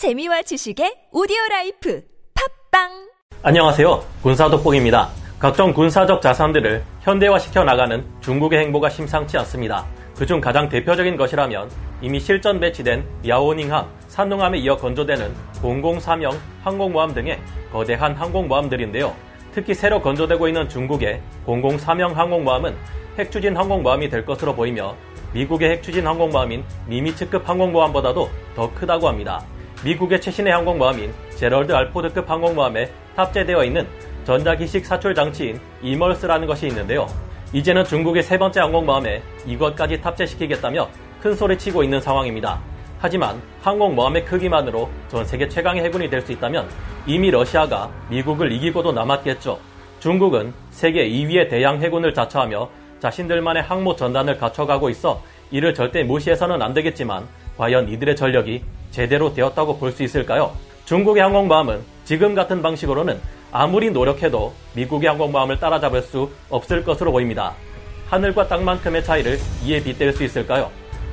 재미와 지식의 오디오라이프 팝빵. 안녕하세요. 군사돋보기입니다. 각종 군사적 자산들을 현대화시켜 나가는 중국의 행보가 심상치 않습니다. 그중 가장 대표적인 것이라면 이미 실전 배치된 랴오닝함, 산둥함에 이어 건조되는 003형 항공모함 등의 거대한 항공모함들인데요. 특히 새로 건조되고 있는 중국의 003형 항공모함은 핵추진 항공모함이 될 것으로 보이며 미국의 핵추진 항공모함인 니미츠급 항공모함보다도 더 크다고 합니다. 미국의 최신의 항공모함인 제럴드 알포드급 항공모함에 탑재되어 있는 전자기식 사출장치인 이멀스라는 것이 있는데요. 이제는 중국의 세 번째 항공모함에 이것까지 탑재시키겠다며 큰 소리치고 있는 상황입니다. 하지만 항공모함의 크기만으로 전 세계 최강의 해군이 될 수 있다면 이미 러시아가 미국을 이기고도 남았겠죠. 중국은 세계 2위의 대양 해군을 자처하며 자신들만의 항모 전단을 갖춰가고 있어 이를 절대 무시해서는 안 되겠지만 과연 이들의 전력이 제대로 되었다고 볼 수 있을까요? 중국의 항공모함은 지금 같은 방식으로는 아무리 노력해도 미국의 항공모함을 따라잡을 수 없을 것으로 보입니다. 하늘과 땅만큼의 차이를 이에 빗댈 수 있을까요?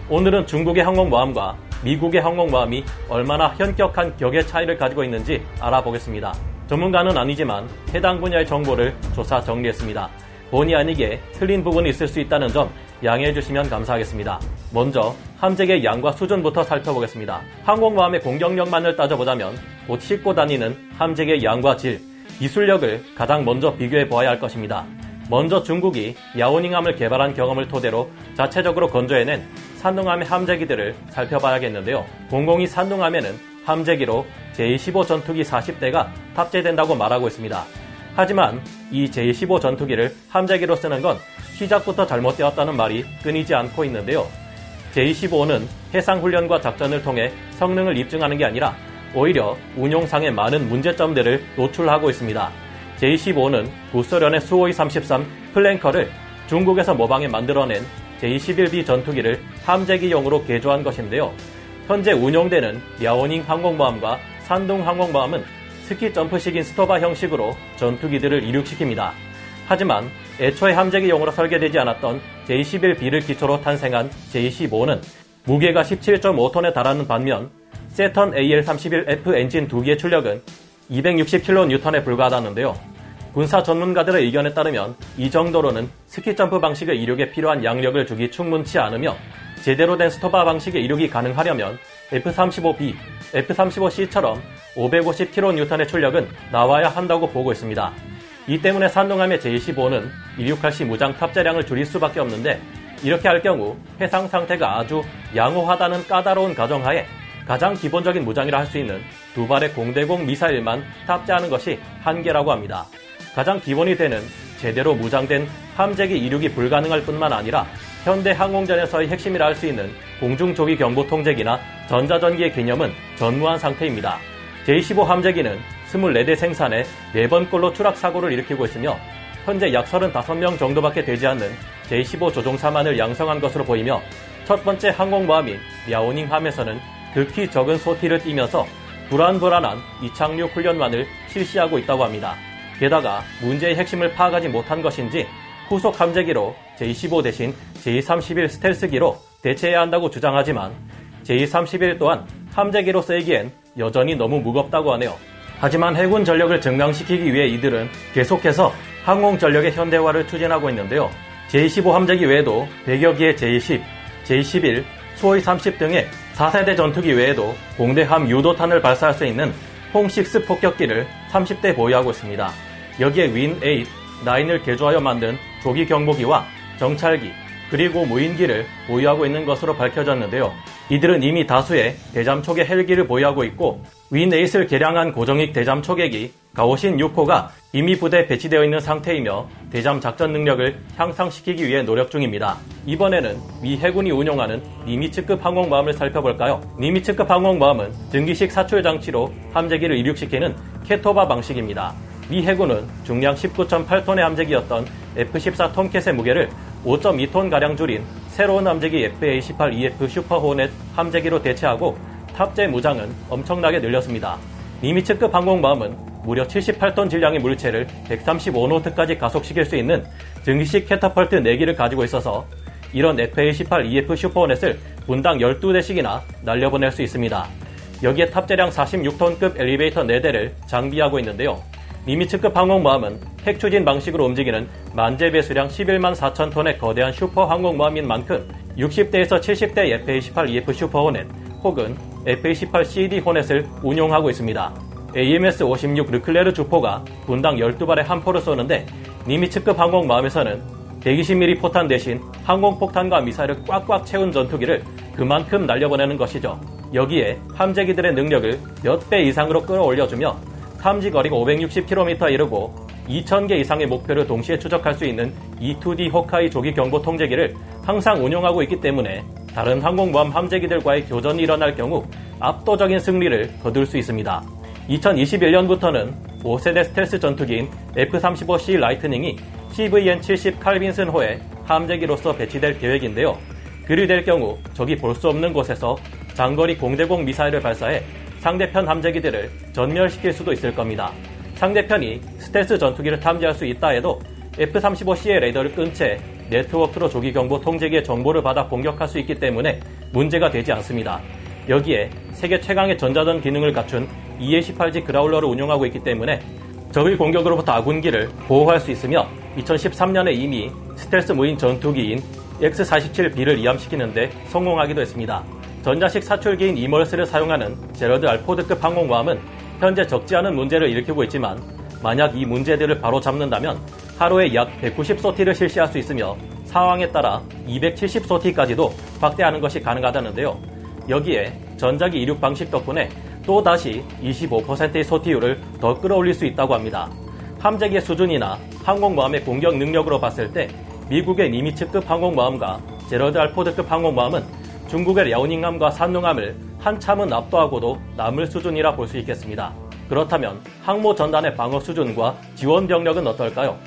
오늘은 중국의 항공모함과 미국의 항공모함이 얼마나 현격한 격의 차이를 가지고 있는지 알아보겠습니다. 전문가는 아니지만 해당 분야의 정보를 조사 정리했습니다. 본의 아니게 틀린 부분이 있을 수 있다는 점 양해해 주시면 감사하겠습니다. 먼저 함재의 양과 수준부터 살펴보겠습니다. 항공모함의 공격력만을 따져보자면 곧 싣고 다니는 함재의 양과 질, 기술력을 가장 먼저 비교해 보아야 할 것입니다. 먼저 중국이 랴오닝함을 개발한 경험을 토대로 자체적으로 건조해낸 산둥함의 함재기들을 살펴봐야겠는데요. 002 산둥함에는 함재기로 J-15 전투기 40대가 탑재된다고 말하고 있습니다. 하지만 이 J-15 전투기를 함재기로 쓰는 건 시작부터 잘못되었다는 말이 끊이지 않고 있는데요. J-15는 해상훈련과 작전을 통해 성능을 입증하는 게 아니라 오히려 운용상의 많은 문제점들을 노출하고 있습니다. J-15는 구소련의 수호의 33 플랭커를 중국에서 모방해 만들어낸 J-11B 전투기를 함재기용으로 개조한 것인데요. 현재 운용되는 랴오닝 항공모함과 산둥 항공모함은 스키 점프식인 스토바 형식으로 전투기들을 이륙시킵니다. 하지만 애초에 함재기용으로 설계되지 않았던 J-11B를 기초로 탄생한 J-15는 무게가 17.5톤에 달하는 반면 세턴 AL-31F 엔진 2기의 출력은 260kN에 불과하다는데요. 군사 전문가들의 의견에 따르면 이 정도로는 스키 점프 방식의 이륙에 필요한 양력을 주기 충분치 않으며 제대로 된 스토바 방식의 이륙이 가능하려면 F-35B, F-35C처럼 550kN의 출력은 나와야 한다고 보고 있습니다. 이 때문에 산둥함의 J-15는 이륙할 시 무장 탑재량을 줄일 수밖에 없는데 이렇게 할 경우 해상 상태가 아주 양호하다는 까다로운 가정하에 가장 기본적인 무장이라 할 수 있는 두 발의 공대공 미사일만 탑재하는 것이 한계라고 합니다. 가장 기본이 되는 제대로 무장된 함재기 이륙이 불가능할 뿐만 아니라 현대 항공전에서의 핵심이라 할 수 있는 공중조기경보통제기나 전자전기의 개념은 전무한 상태입니다. J-15 함재기는 24대 생산에 4번꼴로 추락사고를 일으키고 있으며 현재 약 35명 정도밖에 되지 않는 J-15 조종사만을 양성한 것으로 보이며 첫 번째 항공모함인 랴오닝함에서는 극히 적은 소티를 띠면서 불안불안한 이착륙 훈련만을 실시하고 있다고 합니다. 게다가 문제의 핵심을 파악하지 못한 것인지 후속 함재기로 J-15 대신 J-31 스텔스기로 대체해야 한다고 주장하지만 J-31 또한 함재기로 쓰이기엔 여전히 너무 무겁다고 하네요. 하지만 해군 전력을 증강시키기 위해 이들은 계속해서 항공 전력의 현대화를 추진하고 있는데요. J-15 함재기 외에도 100여 기의 J-10, J-11, 수호의 30 등의 4세대 전투기 외에도 공대함 유도탄을 발사할 수 있는 홍6 폭격기를 30대 보유하고 있습니다. 여기에 윈 8, 9을 개조하여 만든 조기 경보기와 정찰기, 그리고 무인기를 보유하고 있는 것으로 밝혀졌는데요. 이들은 이미 다수의 대잠초계 헬기를 보유하고 있고 윈8을 개량한 고정익 대잠초계기 가오신 6호가 이미 부대에 배치되어 있는 상태이며 대잠 작전 능력을 향상시키기 위해 노력 중입니다. 이번에는 미 해군이 운용하는 니미츠급 항공모함을 살펴볼까요? 니미츠급 항공모함은 증기식 사출장치로 함재기를 이륙시키는 캐토바 방식입니다. 미 해군은 중량 19.8톤의 함재기였던 F-14 톰캣의 무게를 5.2톤가량 줄인 새로운 함재기 FA-18EF 슈퍼호넷 함재기로 대체하고 탑재 무장은 엄청나게 늘렸습니다. 니미츠급 항공모함은 무려 78톤 질량의 물체를 135노트까지 가속시킬 수 있는 증기식 캐터펄트 4기를 가지고 있어서 이런 FA-18EF 슈퍼호넷을 분당 12대씩이나 날려보낼 수 있습니다. 여기에 탑재량 46톤급 엘리베이터 4대를 장비하고 있는데요. 미미츠급 항공모함은 핵추진 방식으로 움직이는 만재 배수량 11만 4천 톤의 거대한 슈퍼 항공모함인 만큼 60대에서 70대 FA-18EF 슈퍼호넷 혹은 FA-18CD 호넷을 운용하고 있습니다. AMS-56 르클레르 주포가 분당 12발의 함포를 쏘는데 니미츠급 항공모함에서는 120mm 포탄 대신 항공폭탄과 미사일을 꽉꽉 채운 전투기를 그만큼 날려보내는 것이죠. 여기에 함재기들의 능력을 몇 배 이상으로 끌어올려주며 탐지 거리가 560km에 이르고 2000개 이상의 목표를 동시에 추적할 수 있는 E2D 호카이 조기 경보 통제기를 항상 운용하고 있기 때문에 다른 항공모함 함재기들과의 교전이 일어날 경우 압도적인 승리를 거둘 수 있습니다. 2021년부터는 5세대 스텔스 전투기인 F-35C 라이트닝이 CVN-70 칼빈슨호에 함재기로서 배치될 계획인데요. 그리 될 경우 적이 볼 수 없는 곳에서 장거리 공대공 미사일을 발사해 상대편 함재기들을 전멸시킬 수도 있을 겁니다. 상대편이 스텔스 전투기를 탐지할 수 있다 해도 F-35C의 레이더를 끈 채 네트워크로 조기경보 통제기의 정보를 받아 공격할 수 있기 때문에 문제가 되지 않습니다. 여기에 세계 최강의 전자전 기능을 갖춘 EA-18G 그라울러를 운용하고 있기 때문에 적의 공격으로부터 아군기를 보호할 수 있으며 2013년에 이미 스텔스 무인 전투기인 X-47B를 이함시키는 데 성공하기도 했습니다. 전자식 사출기인 이멀스를 사용하는 제럴드 알포드급 항공모함은 현재 적지 않은 문제를 일으키고 있지만 만약 이 문제들을 바로잡는다면 하루에 약 190소티를 실시할 수 있으며 상황에 따라 270소티까지도 확대하는 것이 가능하다는데요. 여기에 전자기 이륙 방식 덕분에 또다시 25%의 소티율을 더 끌어올릴 수 있다고 합니다. 함재기의 수준이나 항공모함의 공격 능력으로 봤을 때 미국의 니미츠급 항공모함과 제럴드 알포드급 항공모함은 중국의 랴오닝함과 산룽함을 한참은 압도하고도 남을 수준이라 볼 수 있겠습니다. 그렇다면 항모 전단의 방어 수준과 지원 병력은 어떨까요?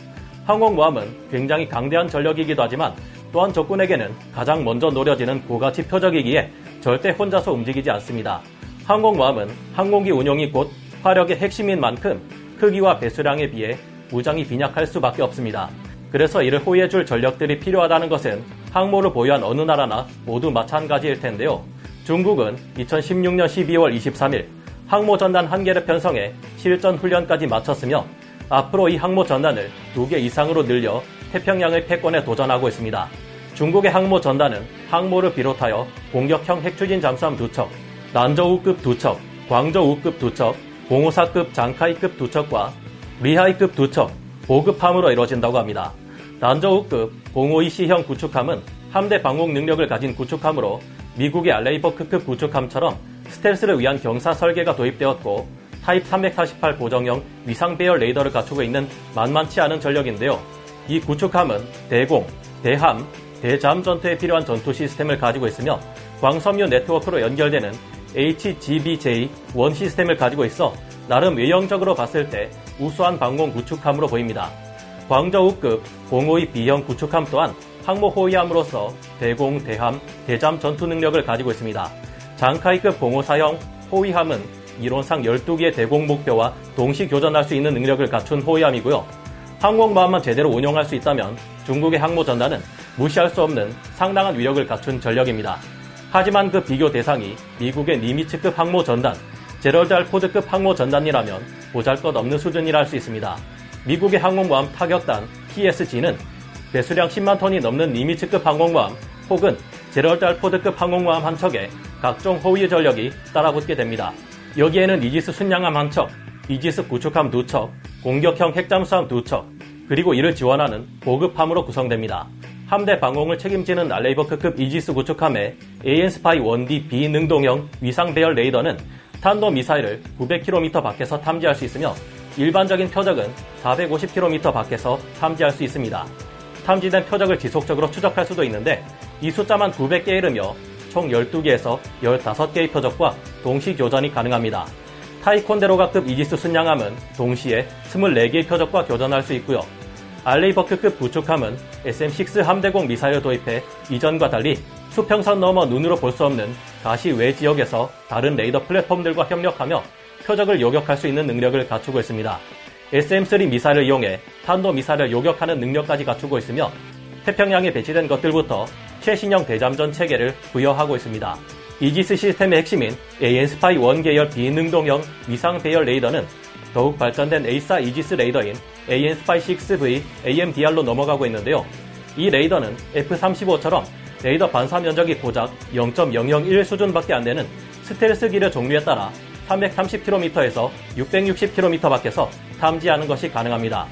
항공모함은 굉장히 강대한 전력이기도 하지만 또한 적군에게는 가장 먼저 노려지는 고가치 표적이기에 절대 혼자서 움직이지 않습니다. 항공모함은 항공기 운용이 곧 화력의 핵심인 만큼 크기와 배수량에 비해 무장이 빈약할 수밖에 없습니다. 그래서 이를 호위해줄 전력들이 필요하다는 것은 항모를 보유한 어느 나라나 모두 마찬가지일 텐데요. 중국은 2016년 12월 23일 항모 전단 1개를 편성해 실전 훈련까지 마쳤으며 앞으로 이 항모 전단을 2개 이상으로 늘려 태평양의 패권에 도전하고 있습니다. 중국의 항모 전단은 항모를 비롯하여 공격형 핵추진 잠수함 2척, 난저우급 2척, 광저우급 2척, 054급 장카이급 2척과 리하이급 2척, 보급함으로 이루어진다고 합니다. 난저우급 052C형 구축함은 함대 방공 능력을 가진 구축함으로 미국의 알레이버크급 구축함처럼 스텔스를 위한 경사 설계가 도입되었고 타입 348 고정형 위상 배열 레이더를 갖추고 있는 만만치 않은 전력인데요. 이 구축함은 대공, 대함, 대잠 전투에 필요한 전투 시스템을 가지고 있으며 광섬유 네트워크로 연결되는 HGBJ-1 시스템을 가지고 있어 나름 외형적으로 봤을 때 우수한 방공 구축함으로 보입니다. 광저우급 052B형 구축함 또한 항모 호위함으로서 대공, 대함, 대잠 전투 능력을 가지고 있습니다. 장카이급 054형 호위함은 이론상 12개의 대공 목표와 동시 교전할 수 있는 능력을 갖춘 호위함이고요. 항공모함만 제대로 운용할 수 있다면 중국의 항모 전단은 무시할 수 없는 상당한 위력을 갖춘 전력입니다. 하지만 그 비교 대상이 미국의 니미츠급 항모 전단, 제럴드 알포드급 항모 전단이라면 보잘것없는 수준이라 할 수 있습니다. 미국의 항공모함 타격단 PSG는 배수량 10만 톤이 넘는 니미츠급 항공모함 혹은 제럴드 알포드급 항공모함 한 척에 각종 호위 전력이 따라붙게 됩니다. 여기에는 이지스 순양함 한 척, 이지스 구축함 2척, 공격형 핵잠수함 2척, 그리고 이를 지원하는 보급함으로 구성됩니다. 함대 방공을 책임지는 알레이버크급 이지스 구축함의 AN-SPY-1D 비능동형 위상배열 레이더는 탄도미사일을 900km 밖에서 탐지할 수 있으며 일반적인 표적은 450km 밖에서 탐지할 수 있습니다. 탐지된 표적을 지속적으로 추적할 수도 있는데 이 숫자만 900개에 이르며 총 12개에서 15개의 표적과 동시 교전이 가능합니다. 타이콘데로가급 이지스 순양함은 동시에 24개의 표적과 교전할 수 있고요. 알레이버크급 구축함은 SM-6 함대공 미사일을 도입해 이전과 달리 수평선 너머 눈으로 볼 수 없는 가시 외 지역에서 다른 레이더 플랫폼들과 협력하며 표적을 요격할 수 있는 능력을 갖추고 있습니다. SM-3 미사일을 이용해 탄도 미사일을 요격하는 능력까지 갖추고 있으며 태평양에 배치된 것들부터 최신형 대잠전 체계를 부여하고 있습니다. 이지스 시스템의 핵심인 AN-SPY-1 계열 비능동형 위상배열 레이더는 더욱 발전된 에이사 이지스 레이더인 AN-SPY-6V AMDR로 넘어가고 있는데요. 이 레이더는 F-35처럼 레이더 반사 면적이 고작 0.001 수준밖에 안 되는 스텔스기류 종류에 따라 330km에서 660km 밖에서 탐지하는 것이 가능합니다.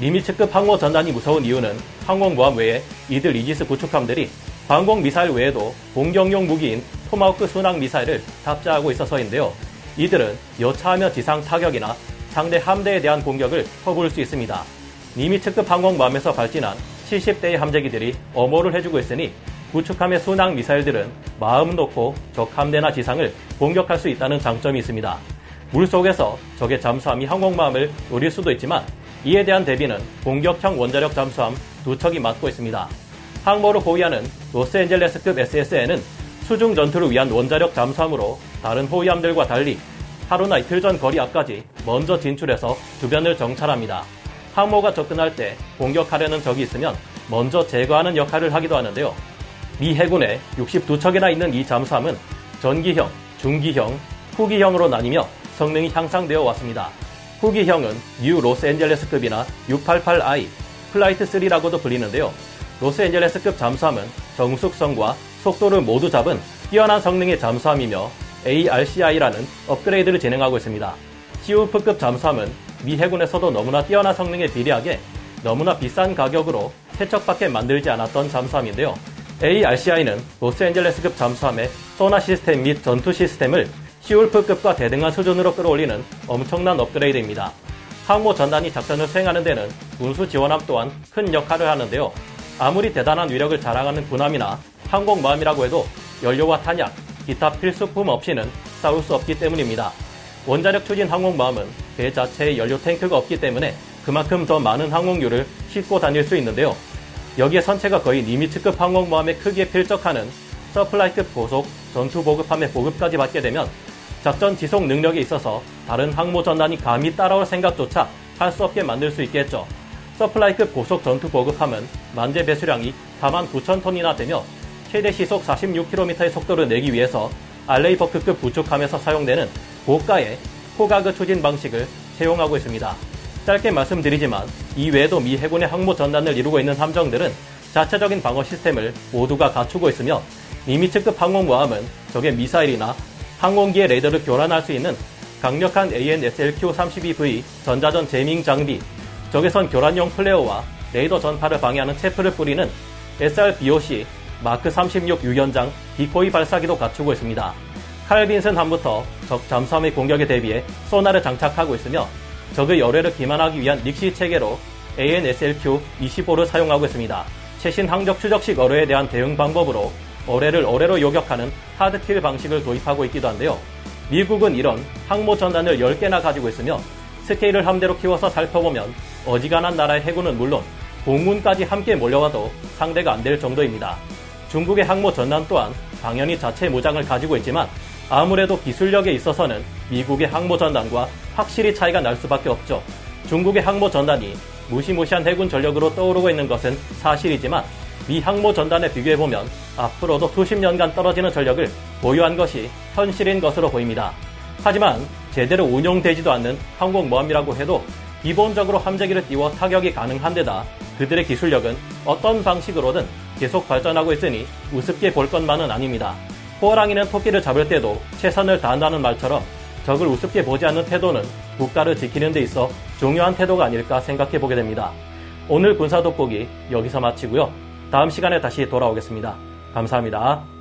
니미츠급 항모 전단이 무서운 이유는 항공모함 외에 이들 이지스 구축함들이 방공미사일 외에도 공격용 무기인 토마호크 순항미사일을 탑재하고 있어서인데요. 이들은 여차하며 지상 타격이나 상대 함대에 대한 공격을 퍼부을 수 있습니다. 니미츠급 항공모함에서 발진한 70대의 함재기들이 엄호를 해주고 있으니 구축함의 순항미사일들은 마음 놓고 적 함대나 지상을 공격할 수 있다는 장점이 있습니다. 물속에서 적의 잠수함이 항공모함을 노릴 수도 있지만 이에 대한 대비는 공격형 원자력 잠수함 두 척이 맡고 있습니다. 항모로 호위하는 로스앤젤레스급 SSN은 수중 전투를 위한 원자력 잠수함으로 다른 호위함들과 달리 하루나 이틀 전 거리 앞까지 먼저 진출해서 주변을 정찰합니다. 항모가 접근할 때 공격하려는 적이 있으면 먼저 제거하는 역할을 하기도 하는데요. 미 해군에 62척이나 있는 이 잠수함은 전기형, 중기형, 후기형으로 나뉘며 성능이 향상되어 왔습니다. 후기형은 뉴 로스앤젤레스급이나 688i, 플라이트3라고도 불리는데요. 로스앤젤레스급 잠수함은 정숙성과 속도를 모두 잡은 뛰어난 성능의 잠수함이며 ARCI라는 업그레이드를 진행하고 있습니다. CUF급 잠수함은 미 해군에서도 너무나 뛰어난 성능에 비례하게 너무나 비싼 가격으로 세척밖에 만들지 않았던 잠수함인데요. ARCI는 로스앤젤레스급 잠수함의 소나 시스템 및 전투 시스템을 시울프급과 대등한 수준으로 끌어올리는 엄청난 업그레이드입니다. 항모 전단이 작전을 수행하는 데는 운수 지원함 또한 큰 역할을 하는데요. 아무리 대단한 위력을 자랑하는 군함이나 항공모함이라고 해도 연료와 탄약, 기타 필수품 없이는 싸울 수 없기 때문입니다. 원자력 추진 항공모함은 배 자체에 연료 탱크가 없기 때문에 그만큼 더 많은 항공유를 싣고 다닐 수 있는데요. 여기에 선체가 거의 니미츠급 항공모함의 크기에 필적하는 서플라이급 고속 전투보급함의 보급까지 받게 되면 작전 지속 능력에 있어서 다른 항모 전단이 감히 따라올 생각조차 할 수 없게 만들 수 있겠죠. 서플라이급 고속 전투보급함은 만재 배수량이 49,000톤이나 되며 최대 시속 46km의 속도를 내기 위해서 알레이버크급 구축함에서 사용되는 고가의 포가그 추진 방식을 채용하고 있습니다. 짧게 말씀드리지만 이외에도 미 해군의 항모 전단을 이루고 있는 함정들은 자체적인 방어 시스템을 모두가 갖추고 있으며 니미츠급 항공모함은 적의 미사일이나 항공기의 레이더를 교란할 수 있는 강력한 AN-SLQ-32V 전자전 제밍 장비, 적외선 교란용 플레어와 레이더 전파를 방해하는 체프를 뿌리는 SRBOC 마크36 유연장 디코이 발사기도 갖추고 있습니다. 칼빈슨함부터 적 잠수함의 공격에 대비해 소나를 장착하고 있으며 적의 열애를 기만하기 위한 닉시 체계로 AN-SLQ-25를 사용하고 있습니다. 최신 항적 추적식 어뢰에 대한 대응 방법으로 어뢰를 어뢰로 요격하는 하드킬 방식을 도입하고 있기도 한데요. 미국은 이런 항모 전단을 10개나 가지고 있으며 스케일을 함대로 키워서 살펴보면 어지간한 나라의 해군은 물론 공군까지 함께 몰려와도 상대가 안 될 정도입니다. 중국의 항모 전단 또한 당연히 자체 무장을 가지고 있지만 아무래도 기술력에 있어서는 미국의 항모 전단과 확실히 차이가 날 수밖에 없죠. 중국의 항모 전단이 무시무시한 해군 전력으로 떠오르고 있는 것은 사실이지만 미 항모 전단에 비교해보면 앞으로도 수십 년간 떨어지는 전력을 보유한 것이 현실인 것으로 보입니다. 하지만 제대로 운용되지도 않는 항공모함이라고 해도 기본적으로 함재기를 띄워 타격이 가능한 데다 그들의 기술력은 어떤 방식으로든 계속 발전하고 있으니 우습게 볼 것만은 아닙니다. 호랑이는 토끼를 잡을 때도 최선을 다한다는 말처럼 적을 우습게 보지 않는 태도는 국가를 지키는 데 있어 중요한 태도가 아닐까 생각해보게 됩니다. 오늘 군사돋보기 여기서 마치고요. 다음 시간에 다시 돌아오겠습니다. 감사합니다.